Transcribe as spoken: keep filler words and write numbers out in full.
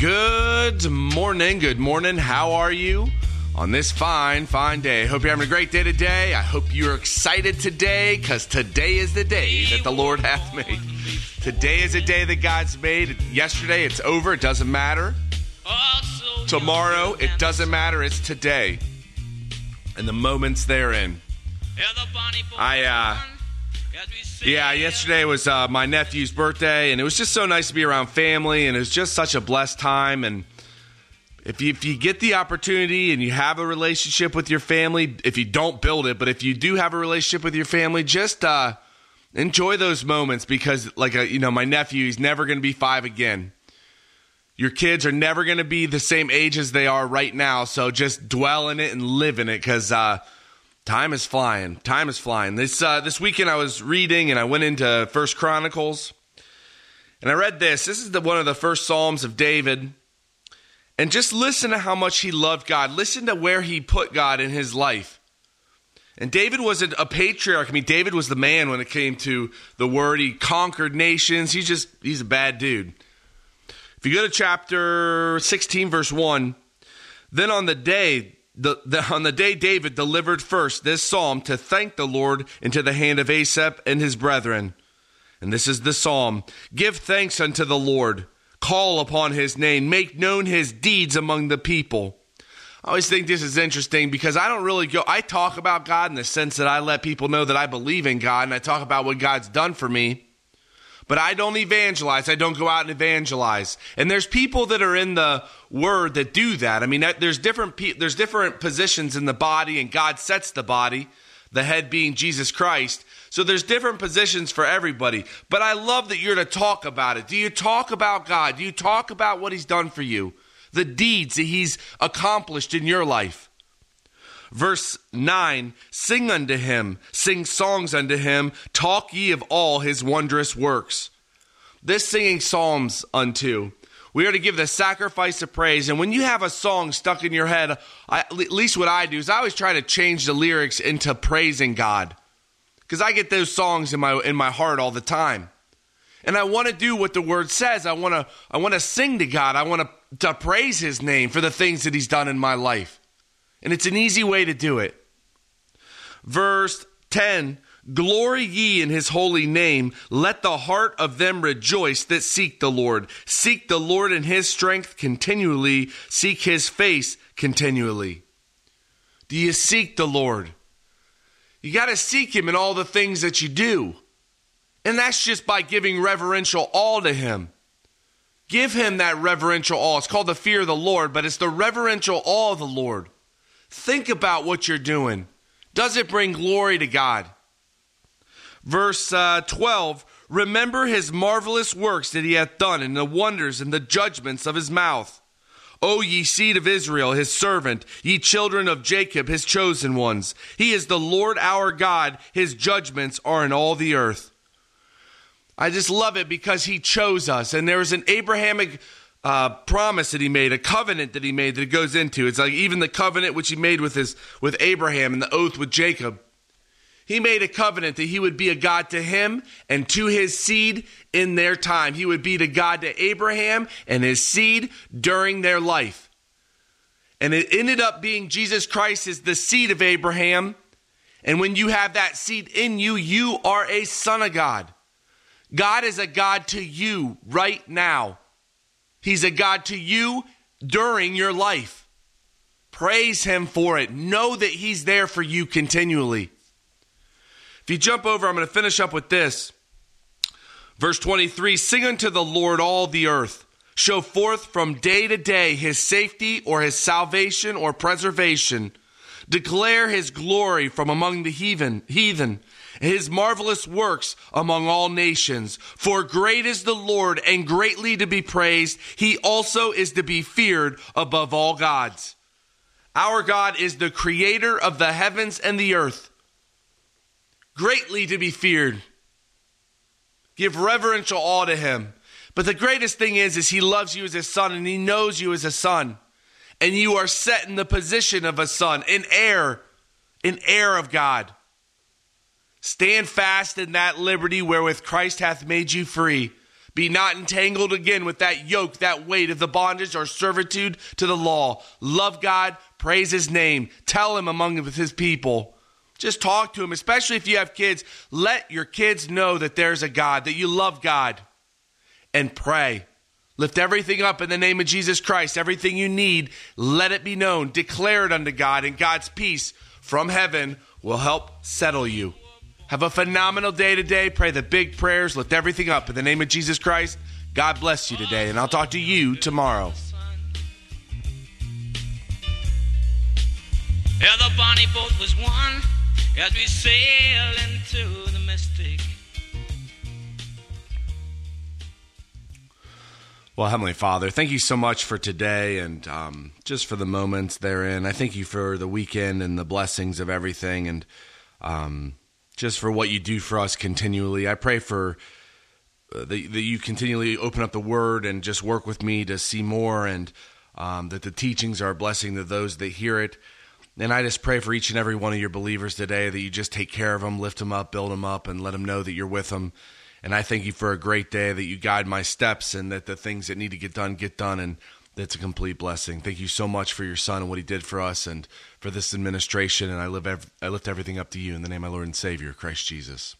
Good morning. Good morning. How are you on this fine, fine day? Hope you're having a great day today. I hope you're excited today, because today is the day that the Lord hath made. Today is a day that God's made. Yesterday, it's over. It doesn't matter. Tomorrow, it doesn't matter. It's today. And the moments therein. I, uh, yeah, yesterday was uh, my nephew's birthday, and it was just so nice to be around family, and it was just such a blessed time. And if you, if you get the opportunity and you have a relationship with your family, if you don't build it, but if you do have a relationship with your family, just uh, enjoy those moments, because, like, a, you know, my nephew, he's never going to be five again. Your kids are never going to be the same age as they are right now, so just dwell in it and live in it, because uh, time is flying. Time is flying. This uh, this weekend I was reading, and I went into First Chronicles, and I read this. This is the, one of the first Psalms of David, and just listen to how much he loved God. Listen to where he put God in his life. And David was a, a patriarch. I mean, David was the man when it came to the word. He conquered nations. He's just, he's a bad dude. If you go to chapter sixteen, verse one, then on the day the, the on the day David delivered first this psalm to thank the Lord into the hand of Asaph and his brethren. And this is the psalm. Give thanks unto the Lord. Call upon his name. Make known his deeds among the people. I always think this is interesting, because I don't really go, I talk about God in the sense that I let people know that I believe in God, and I talk about what God's done for me. But I don't evangelize. I don't go out and evangelize. And there's people that are in the word that do that. I mean, there's different pe- there's different positions in the body, and God sets the body, the head being Jesus Christ. So there's different positions for everybody. But I love that you're to talk about it. Do you talk about God? Do you talk about what he's done for you? The deeds that he's accomplished in your life? Verse nine, sing unto him, sing songs unto him, talk ye of all his wondrous works. This singing psalms unto. We are to give the sacrifice of praise. And when you have a song stuck in your head, I, at least what I do is I always try to change the lyrics into praising God, because I get those songs in my in my heart all the time. And I want to do what the word says. I want to I want to sing to God. I want to, to praise his name for the things that he's done in my life. And it's an easy way to do it. Verse ten, glory ye in his holy name. Let the heart of them rejoice that seek the Lord. Seek the Lord in his strength continually. Seek his face continually. Do you seek the Lord? You got to seek him in all the things that you do. And that's just by giving reverential awe to him. Give him that reverential awe. It's called the fear of the Lord, but it's the reverential awe of the Lord. Think about what you're doing. Does it bring glory to God? Verse uh, twelve, remember his marvelous works that he hath done, and the wonders and the judgments of his mouth. O ye seed of Israel, his servant, ye children of Jacob, his chosen ones. He is the Lord our God. His judgments are in all the earth. I just love it, because he chose us. And there is an Abrahamic Uh, promise that he made, a covenant that he made that it goes into. It's like even the covenant which he made with his with Abraham and the oath with Jacob. He made a covenant that he would be a God to him and to his seed in their time. He would be the God to Abraham and his seed during their life. And it ended up being Jesus Christ is the seed of Abraham. And when you have that seed in you, you are a son of God. God is a God to you right now. He's a God to you during your life. Praise him for it. Know that he's there for you continually. If you jump over, I'm going to finish up with this. Verse twenty-three, sing unto the Lord all the earth. Show forth from day to day his safety or his salvation or preservation. Declare his glory from among the heathen, heathen, his marvelous works among all nations. For great is the Lord, and greatly to be praised. He also is to be feared above all gods. Our God is the creator of the heavens and the earth. Greatly to be feared. Give reverential awe to him. But the greatest thing is, is he loves you as his son, and he knows you as a son. And you are set in the position of a son, an heir, an heir of God. Stand fast in that liberty wherewith Christ hath made you free, Be not entangled again with that yoke, that weight of the bondage or servitude to the law. Love God, praise his name, tell him among his people. Just talk to him, especially if you have kids. Let your kids know that there's a God, that you love God. And pray. Lift everything up in the name of Jesus Christ. Everything you need, let it be known. Declare it unto God, and God's peace from heaven will help settle you. Have a phenomenal day today. Pray the big prayers. Lift everything up in the name of Jesus Christ. God bless you today, and I'll talk to you tomorrow. Yeah, the bonnie boat was won as we sail into the mystic. Well, Heavenly Father, thank you so much for today and um, just for the moments therein. I thank you for the weekend and the blessings of everything, and um, just for what you do for us continually. I pray for uh, that you continually open up the Word and just work with me to see more, and um, that the teachings are a blessing to those that hear it. And I just pray for each and every one of your believers today that you just take care of them, lift them up, build them up, and let them know that you're with them. And I thank you for a great day, that you guide my steps, and that the things that need to get done, get done. And that's a complete blessing. Thank you so much for your son and what he did for us and for this administration. And I live, ev- I lift everything up to you in the name of my Lord and Savior, Christ Jesus.